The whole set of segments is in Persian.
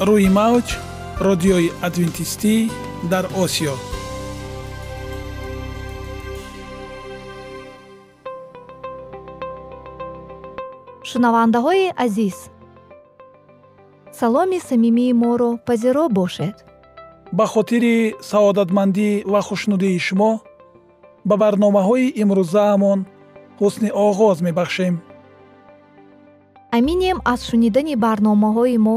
روی موج رادیوی ادوینتیستی در آسیا. шунавандаҳои азиз саломи самимии моро пазиро бошед. ба хотири саодатмандӣ ва хушнудии шумо ба барномаҳои имрӯзаамон ҳусни оғоз мебахшем. аминем аз шунидани барномаҳои мо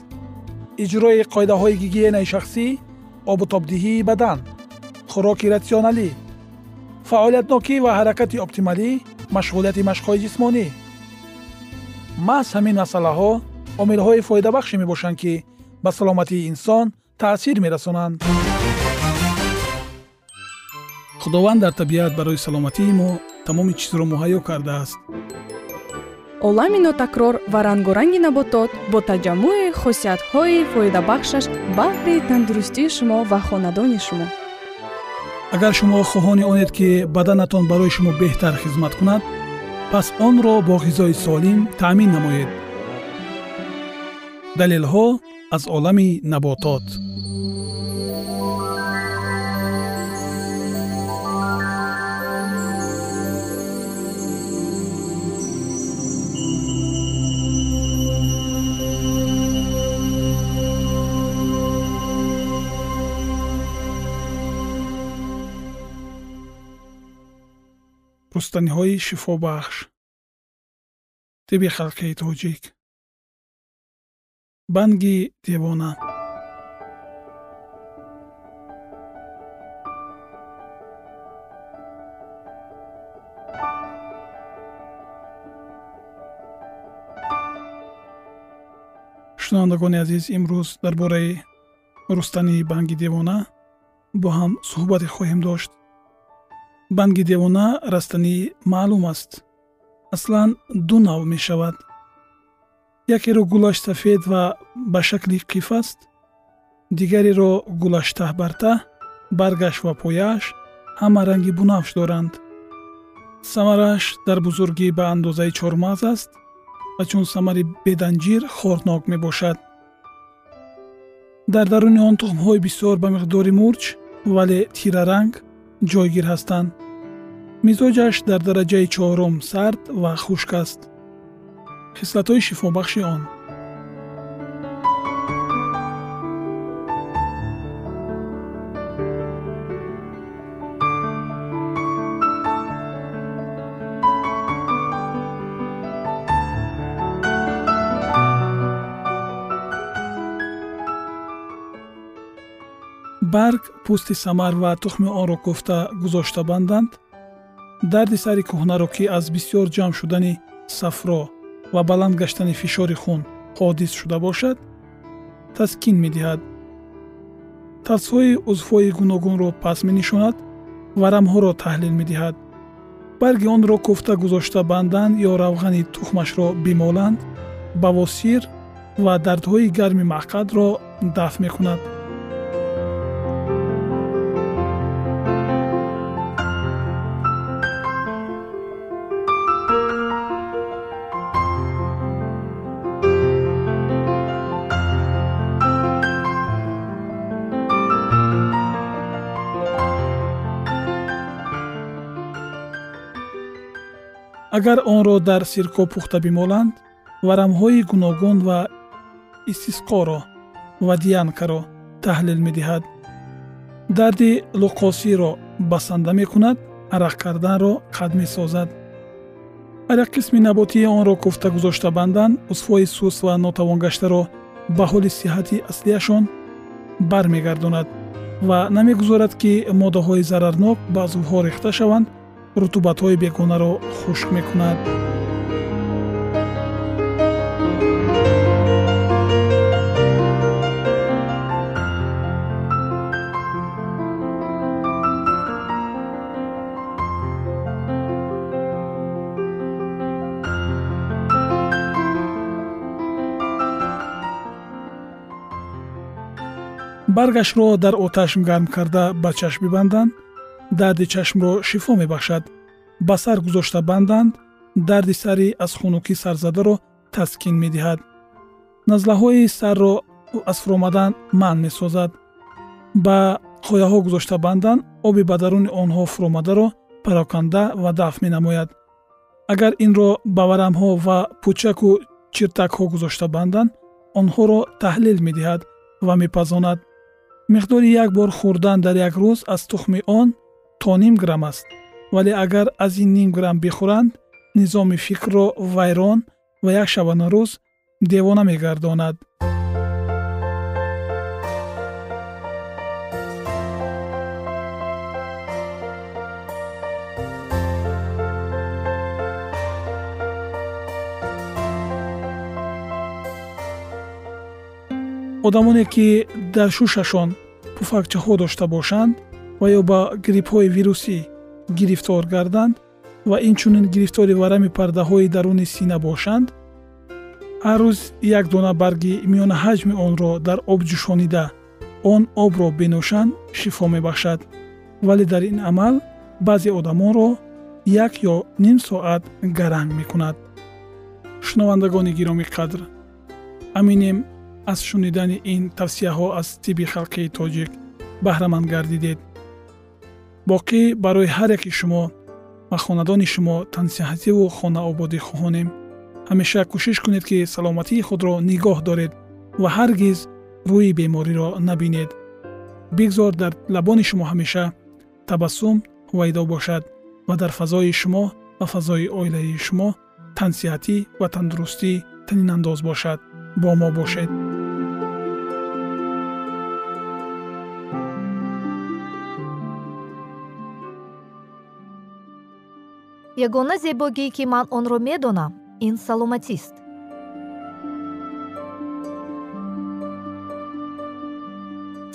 اجرای قاعده های گیگین شخصی، آب و تابدهی بدن، خوراک راسیونالی، فعالیت نوکی و حرکت اپتیمالی، مشغولیت مشق‌های جسمانی. محض همین مسئله‌ها عامل‌های فایده بخش می‌باشند که به سلامتی انسان تأثیر می‌رسانند. خداوند در طبیعت برای سلامتی ما تمام چیز را مهیا کرده است. оламино такрор ва рангоранги наботот бо таҷаммӯи хосиятҳои фоидабахшаш баҳри тандурустии шумо ва хонадони шумо. агар шумо хоҳони онед ки баданатон барои шумо беҳтар хизмат кунад، پس آن را با غذای سالم تأمین نماید. دلیل ها از عالم نباتات. رستنی‌های شفابخش. طب خلقی تاجیک. بنگ دیوانه. شنوندگان عزیز، امروز درباره رستنی بنگ دیوانه با هم صحبت خواهیم داشت. بنگ دیوانه رستنی معلوم است. اصلاً دو نوع می شود. یکی رو گلش سفید و به شکل قیف است. دیگری رو گلش ته بر ته، برگش و پایش همه رنگ بنفش دارند. ثمرش در بزرگی به اندازه چهارمغز است و چون ثمری بدنجیر خورناک می باشد. در درون آن تخم های بسیار به مقدار مرچ ولی تیره رنگ جایگیر هستند. مزاجش در درجه چهارم سرد و خشک است. خصلت‌های شفابخش آن. برگ، پوست ثمر و تخم آن را کوفته گذاشته بندند. درد سر کهنه را که از بسیار جمع شدن صفرا و بلند گشتن فشار خون حادث شده باشد، تسکین می دهد. تلس‌های عضوهای گوناگون را پس می نشاند و رم‌ها را تحلیل می دهد. برگ آن را کوفته گذاشته بندند یا روغن تخمش را بمالند، بواسیر و دردهای گرم معقد را دفع می کند. اگر آن را در سرکه پخته بمالند، ورم‌های گوناگون و استسقا را و دیانکا را تحلیل می‌دهد. дарди луқосиро басанда мекунад, арақ карданро қад месозад. арақ қисми наботии онро куфта гузошта бандан, узвҳои суст ва нотавонгашдаро ба ҳоли сиҳати аслиашон бармегардонад ва намегузорад, ки моддаҳои зарарнок ба узвҳо рехта шаванд, рутубатҳои бегонаро хушк мекунад. баргашро дар оташм гарм карда ба чашм бибанданд, дарди чашмро шифо мебахшад. ба сар гузошта банданд, дарди сари аз хунукӣ сарзадаро таскин медиҳад. назлаҳои сарро аз фуромадан манъ месозад. ба қояҳо гузошта бандан, оби ба даруни онҳо фуромадаро пароканда ва дафъ менамояд. агар инро ба варамҳо ва пӯчаку чиртакҳо гузошта бандан, онҳоро таҳлил медиҳад ва мепазонад. миқдори як бор хӯрдан дар як рӯз аз тухми он то ним грамм аст, вале агар аз ин ним грамм бихӯранд, низоми фикрро вайрон ва як шабона рӯз девона мегардонад. одамоне ки дар шӯшашон пуфакчаҳо дошта бошанд ва ё ба гриппҳои вирусӣ гирифтор гарданд ва инчунин гирифтори варами пардаҳои даруни сина бошанд, ҳар рӯз як дона барги миёнаҳаҷми онро дар об ҷӯшонида он обро бинӯшанд шифо мебахшад. вале дар ин амал баъзе одамонро як ё ним соат гаранг мекунад. шунавандагони гироми қадр, аминем از شنیدن این توصیه ها از طب خلقی تاجیک بهره مند گردیدید. باقی برای هر یک شما و خاندان شما تنصیحاتی و خانه آبادی خواهانیم. همیشه کوشش کنید که سلامتی خود را نگاه دارید و هرگز روی بیماری را نبینید. بگذار در لبان شما همیشه تبسم ویدا باشد و در فضای شما و فضای عائله شما تنصیحاتی و تندرستی تنین انداز باشد. با ما باشید. ягона зебогие ки ман онро медонам ин саломатист.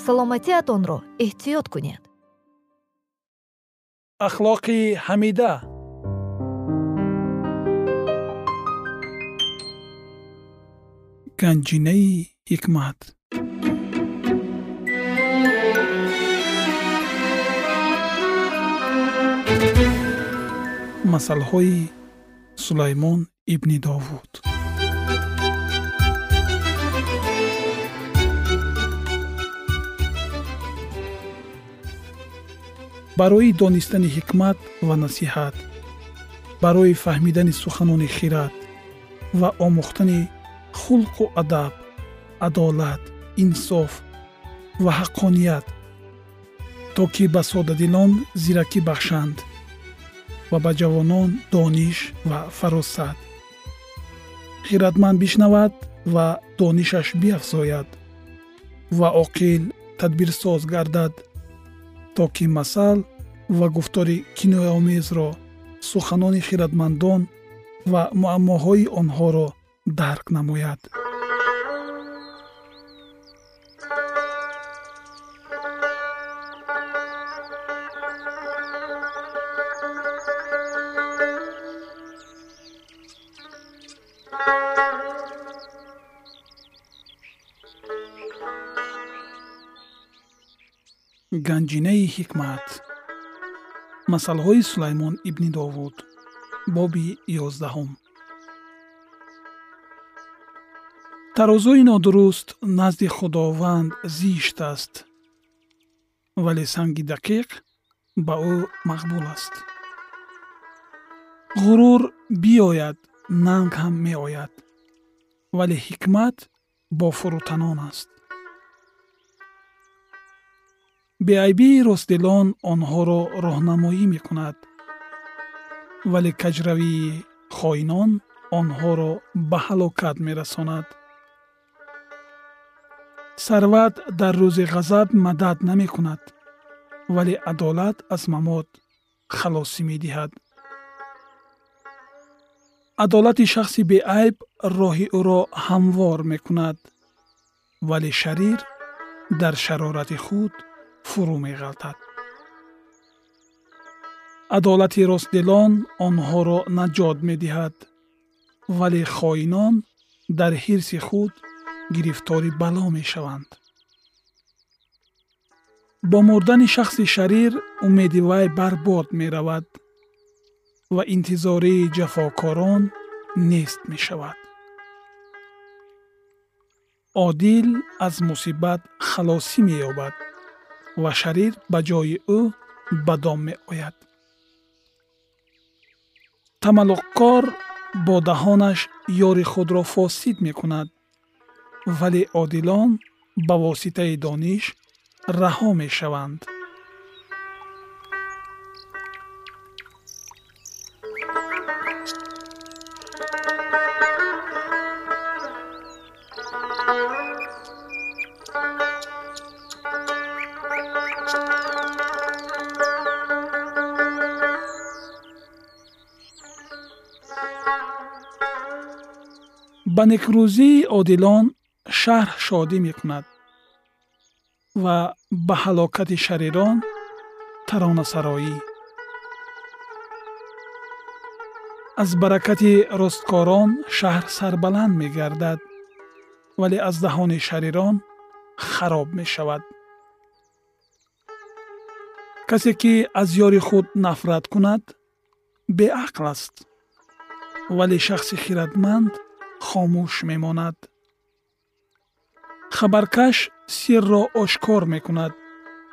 саломатиатонро эҳтиёт кунед. ахлоқи ҳамида. ганҷинаи ҳикмат. масъалаҳои сулаймон ибни довуд. барои донистани ҳикмат ва насиҳат, барои фаҳмидани суханони хират ва омӯхтани хулқу адаб, адолат, инсоф ва ҳаққоният, то ки ба содадилон зиракӣ бахшанд ва ба ҷавонон дониш ва фаросат. хиратманд бишнавад ва донишаш биафзояд ва оқил тадбирсоз гардад, то ки масал ва гуфтори кинояомезро, суханони хиратмандон ва муаммоҳои онҳоро дарк намояд. ганҷинаи ҳикмат. масъалаҳои сулаймон ибни довуд, боби 11. тарозуи нодуруст назди худованд зишт аст, вале санги дақиқ ба ӯ мақбул аст. ғурур биояд, нанг ҳам меояд, вале ҳикмат бо фурӯтанон аст. بی‌عیبی راستدلان آنها را راهنمایی می‌کند، ولی کجروی خائنان آنها را به هلاکت می‌رساند. ثروت در روز غضب مدد نمی‌کند، ولی عدالت از ممات خلاصی می‌دهد. عدالت شخصی بی‌عیب راه او را هموار می‌کند، ولی شریر در شرارت خود فرو می‌غلطد. عدالت راستدلان آنها را نجات می‌دهد، ولی خائنان در حرص خود گرفتار بلا می‌شوند. با مردن شخص شریر امید وی بر باد می‌رود و انتظار جفاکاران نیست می‌شود. عادل از مصیبت خلاصی می‌یابد و شریر به جای او به دام می‌آید. تملق‌کار با دهانش یار خود را فاسد می‌کند، ولی عادلان به واسطه دانش رها می‌شوند. به نکروزی عادلان شهر شادی می کند و به هلاکت شریران ترانه سرایی. از برکت راستکاران شهر سربلند می گردد، ولی از دهان شریران خراب می شود. کسی که از یار خود نفرت کند بی عقل است، ولی شخص خیرتمند خاموش میماند. خبرکش سر را آشکار میکند،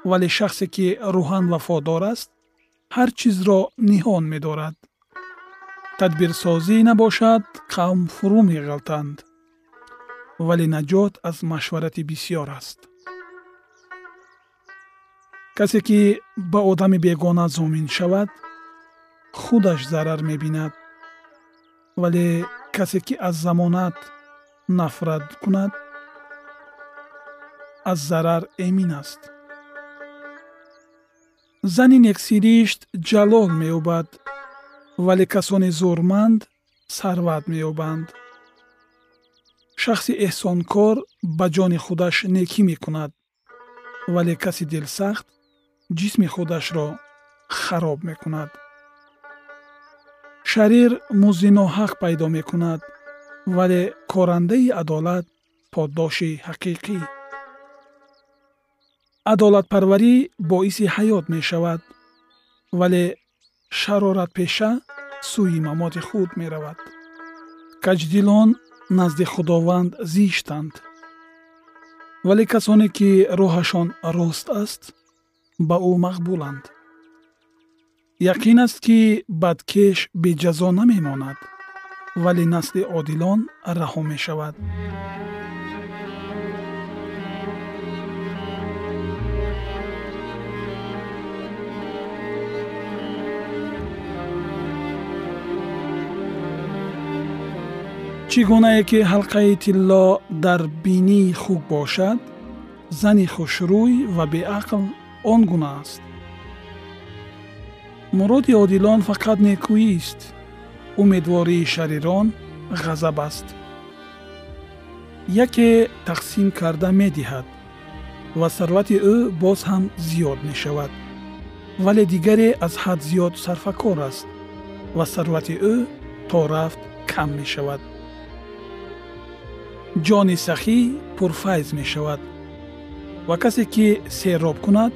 ولی شخصی که روحاً وفادار است هر چیز را نهان میدارد. تدبیرسازی نباشد قوم فرو میغلطند، ولی نجات از مشورت بسیار است. کسی که به آدم بیگانه ضامن شود خودش ضرر میبیند، ولی کسی که از ضمانت نفرت کند از ضرر امین است. زن نکسیریشت جلال می‌یابد، ولی کسان زورمند ثروت می‌یابند. شخص احسانکار به جان خودش نیکی می‌کند، ولی کسی دلسخت جسم خودش را خراب می‌کند. شریر مزد ناحق پیدا می کند، ولی کارنده عدالت پاداش حقیقی. عدالت پروری باعث حیات می شود، ولی شرارت پیشه سوی ممات خود می رود. کجدلان نزد خداوند زیشتند، ولی کسانی که راهشان راست است به او مقبولند. یقین است که بدکش به جزا نمی ماند، ولی نسل عادلان رها می شود. چگونه که حلقه طلا در بینی خوب باشد، زن خوشروی و بی‌عقل آن گونه است. مراد عادلان فقط نیکویی است، امیدواری شریران غضب است. یکی تقسیم کرده می دهد و ثروت او باز هم زیاد می شود، ولی دیگری از حد زیاد صرفه‌کار است و ثروت او تا رفت کم می شود. جان سخی پرفیض می شود و کسی که سیراب کند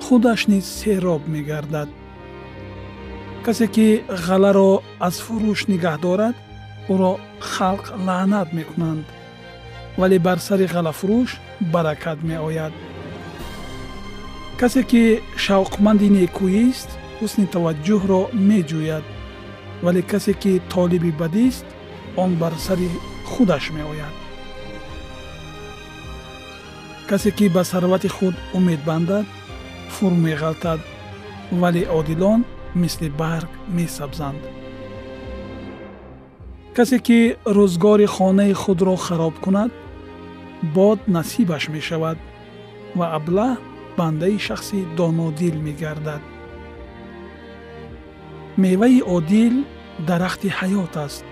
خودش نیز سیراب می گردد. کسی که غله را از فروش نگه دارد او را خلق لعنت می کنند، ولی بر سر غله فروش برکت می آید. کسی که شوقمند نیکویی است حسن توجه را می جوید، ولی کسی که طالب بدی است آن بر سر خودش می آید. کسی که به ثروت خود امید بندد фур меғалтад, вале одилон мисли барг месабзанд. کسی که روزگار خانه خود را خراب کند، باد نصیبش می شود و ابله بنده شخصی دانادل می گردد. میوه عادل درخت حیات است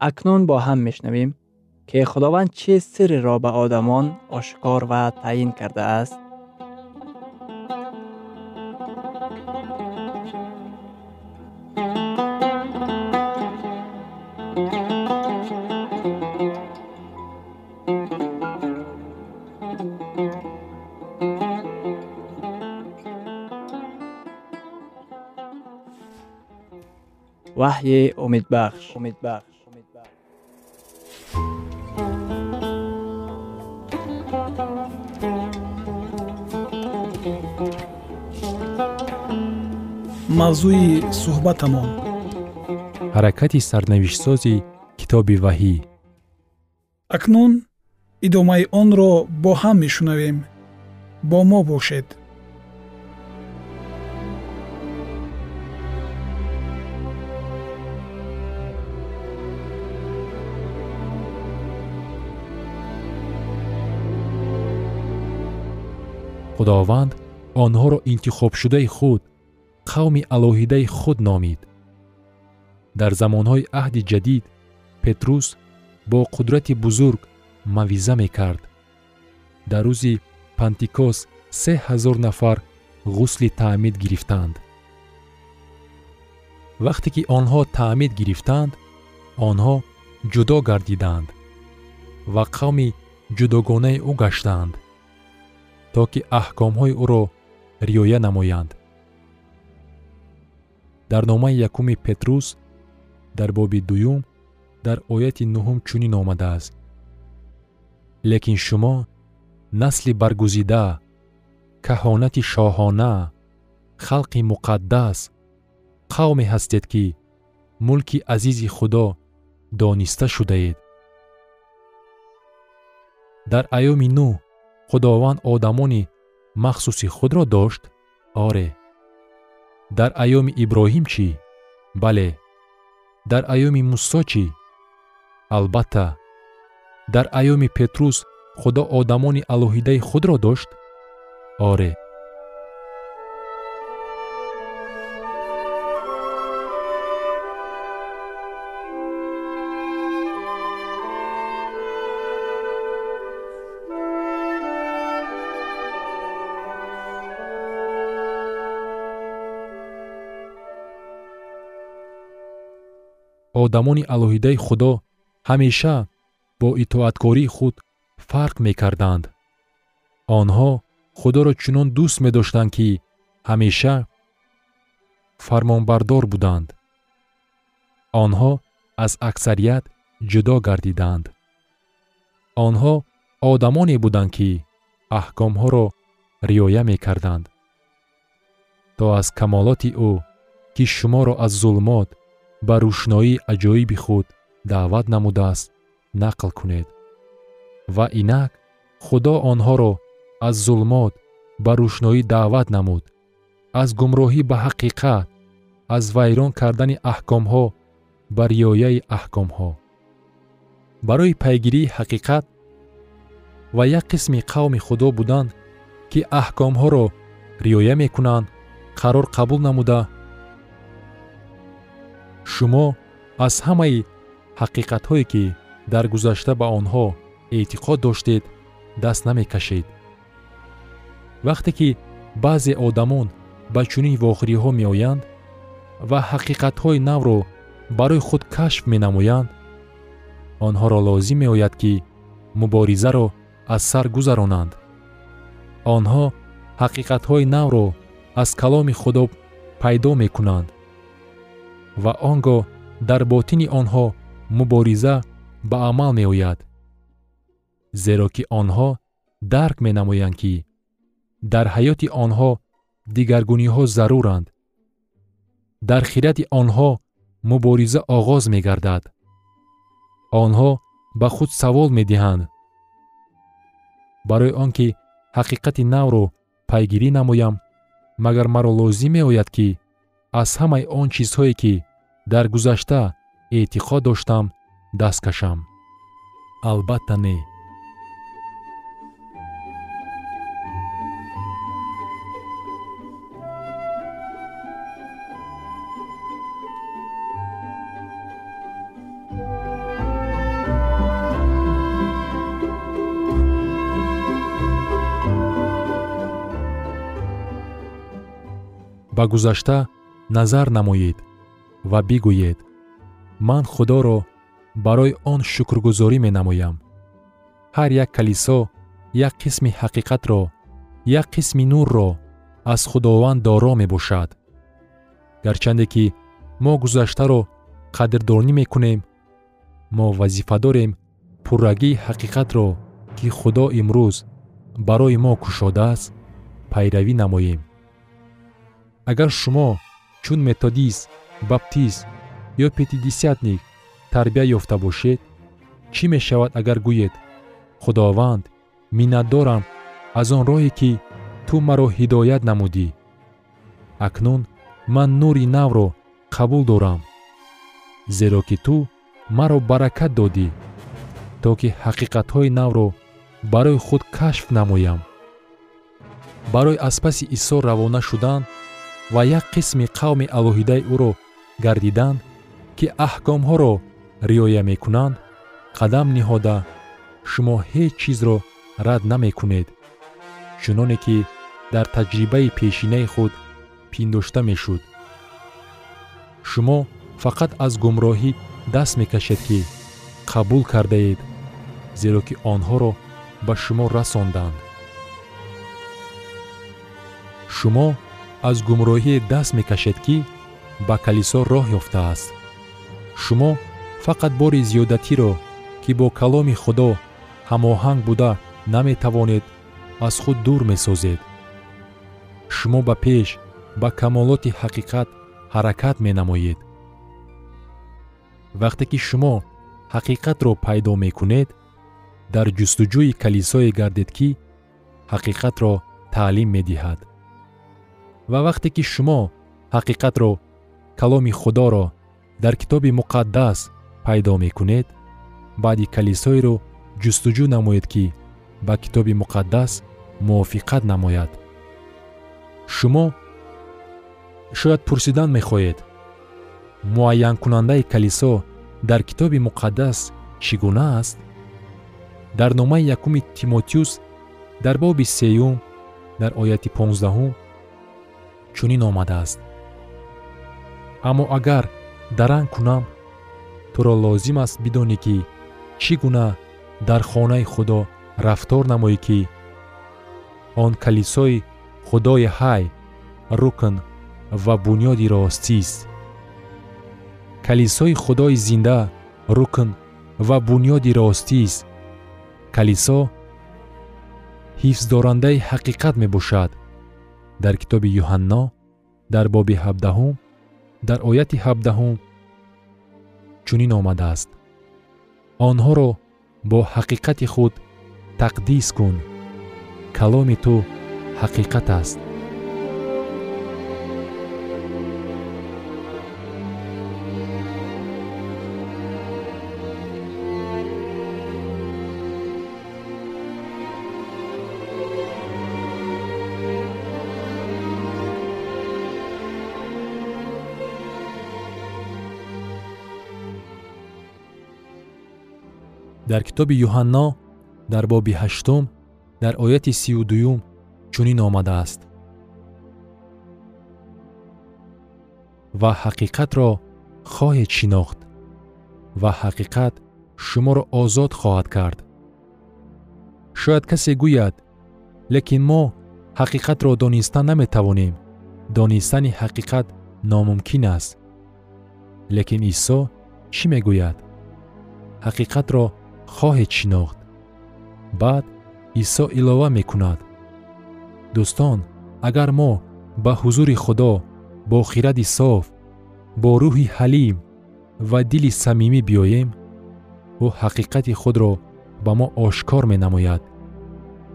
اکنون با هم میشنویم که خداوند چه سری را به آدمان آشکار و تعیین کرده است. وحی امیدبخش. موضوع صحبتمان حرکت سرنوشت‌سازی کتاب وحی. اکنون ادامه آن را با هم میشنویم. با ما باشد. خداوند آنها را انتخاب شده خود، قوم الهیده خود نامید. در زمانهای عهد جدید پتروس با قدرت بزرگ موعظه میکرد. در روز پنتیکوس 3000 نفر غسل تعمید گرفتند. وقتی که آنها تعمید گرفتند، آنها جدا گردیدند و قوم جداگانه او گشتند تا که احکامهای او را رعایت نمایند. در نامه یکم پتروس در باب دوم در آیت 9 چنین آمده است: لیکن شما نسل برگزیده، کهانت شاهانه، خلق مقدس، قوم هستید که ملک عزیز خدا دانسته شده اید. در ایام نو خداوند آدمان مخصوص خود را داشت. آره. در ایام ابراهیم چی؟ بله. در ایام موسی چی؟ البته. در ایام پتروس خدا آدمان الهیده خود را داشت؟ آره. آدمان الوهیده خدا همیشه با اطاعتکاری خود فرق می کردند. آنها خدا را چنان دوست می داشتند که همیشه فرمانبردار بودند. آنها از اکثریت جدا گردیدند. آنها آدمانی بودند که احکام ها را رعایت می کردند تا از کمالات او که شما را از ظلمات به روشنایی عجایب خود دعوت نموده است نقل کنید. و اینک خدا آنها را از ظلمات به روشنایی دعوت نمود، از گمراهی به حقیقت، از ویران کردن احکام ها به رعایت احکام ها. برای پیگیری حقیقت و یک قسم قوم خدا بودند که احکام ها را رعایت می کنند قرار قبول نموده. شما از همه حقیقت هایی که در گذشته به آنها اعتقاد داشتید دست نمی کشید. وقتی که بعضی آدمان به چنین واقعی ها می آیند و حقیقت های نو را برای خود کشف می نمایند، آنها را لازم می آید که مبارزه را از سر گذرانند. آنها حقیقت های نو را از کلام خدا پیدا می کنند و آنگاه در باطن آنها مبارزه به عمل می آید، زیرا که آنها درک می نمایند که در حیات آنها دیگرگونی ها ضرورند. در خیرت آنها مبارزه آغاز می گردد. آنها به خود سوال می دهند: برای آنکه حقیقت نو را پیگیری نمایم، مگر مرا لازم می آید که از همه آن چیزهایی که در گذشته اعتقاد داشتم دست کشم؟ البته نه. به گذشته نظر نمایید و بگویید: من خدا را برای آن شکرگزاری می نمایم. هر یک کلیسا یک قسم حقیقت را، یک قسم نور را از خداوند دارا می باشد. گرچند که ما گذشته را قدردانی می کنیم، ما وظیفه داریم پررگی حقیقت را که خدا امروز برای ما کشاده است پیروی نماییم. اگر شما چون متادیست، بپتیست یا پتیدیسیتنیک تربیه یافته باشید، چی می شود اگر گویید: خداوند، منت دارم از آن راهی که تو مرا هدایت نمودی. اکنون من نوری نو را قبول دارم، زیرا که تو مرا برکت دادی تا که حقیقت های نو را برای خود کشف نمایم. برای از پس عیسی روانه شدن و یک قسم قوم الوهیده او را گردیدند که احکام ها را رعایت می کنند قدم نهاده شما هیچ چیز را رد نمی کنید، چنانه که در تجربه پیشینه خود پنداشته می شد. شما فقط از گمراهی دست می کشید که قبول کرده اید، زیرا که آنها را به شما رساندند. شما از گمراهی دست میکشید که با کلیسا راه یافته است. شما فقط بار زیادتی را که با کلام خدا هماهنگ بوده نمیتوانید از خود دور میسازید. شما به پیش با کمالات حقیقت حرکت مینمایید. وقتی که شما حقیقت را پیدا میکنید، در جستجوی کلیسای گردید که حقیقت را تعلیم میدهد. و وقتی که شما حقیقت را، کلام خدا را در کتاب مقدس پیدا می کنید، بعدی کلیسایی را جستجو نمایید که با کتاب مقدس موافقت نماید. شما شاید پرسیدن می خواهید: معین کننده کلیسا در کتاب مقدس چگونه است؟ در نامه یکم تیموتیوس در باب 3 در آیه 15 چونین آمده است: اما اگر درنگ کنم تو را لازم است بدانی که چگونه در خانه خدا رفتار نمایی که آن کلیسای خدای حی، رکن و بنیاد راستی است. کلیسای خدای زنده رکن و بنیاد راستی است. کلیسا حفظ دارنده حقیقت می باشد. در کتاب یوحنا در باب 17 در آیت 17 چنین آمده است: آنها را با حقیقت خود تقدیس کن، کلام تو حقیقت است. در کتاب یوحنا در باب 8 در آیت 32 چنین آمده است: و حقیقت را خواهید شناخت و حقیقت شما را آزاد خواهد کرد. شاید کسی گوید لیکن ما حقیقت را دانستن نمی توانیم، دانستن حقیقت ناممکن است. لیکن عیسی چی می گوید؟ حقیقت را خواهید شناخت. بعد عیسی علاوه می کند: دوستان، اگر ما به حضور خدا با خرد صاف، با روح حلیم و دل صمیمی بیاییم، او حقیقت خود را به ما آشکار می نماید.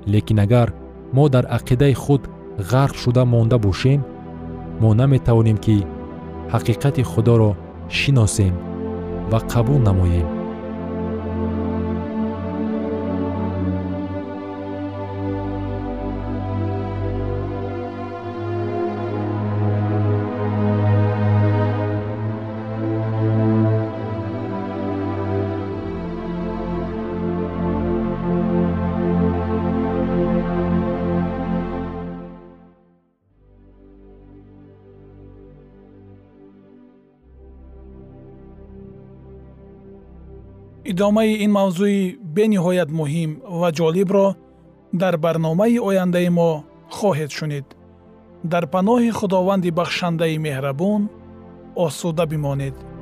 لیکن اگر ما در عقیده خود غرق شده مانده باشیم، ما نمی توانیم که حقیقت خدا را شناسیم و قبول نماییم. ادامه این موضوع بینهایت مهم و جالب را در برنامه آینده ما خواهید شنید. در پناه خداوند بخشنده مهربان آسوده بمانید.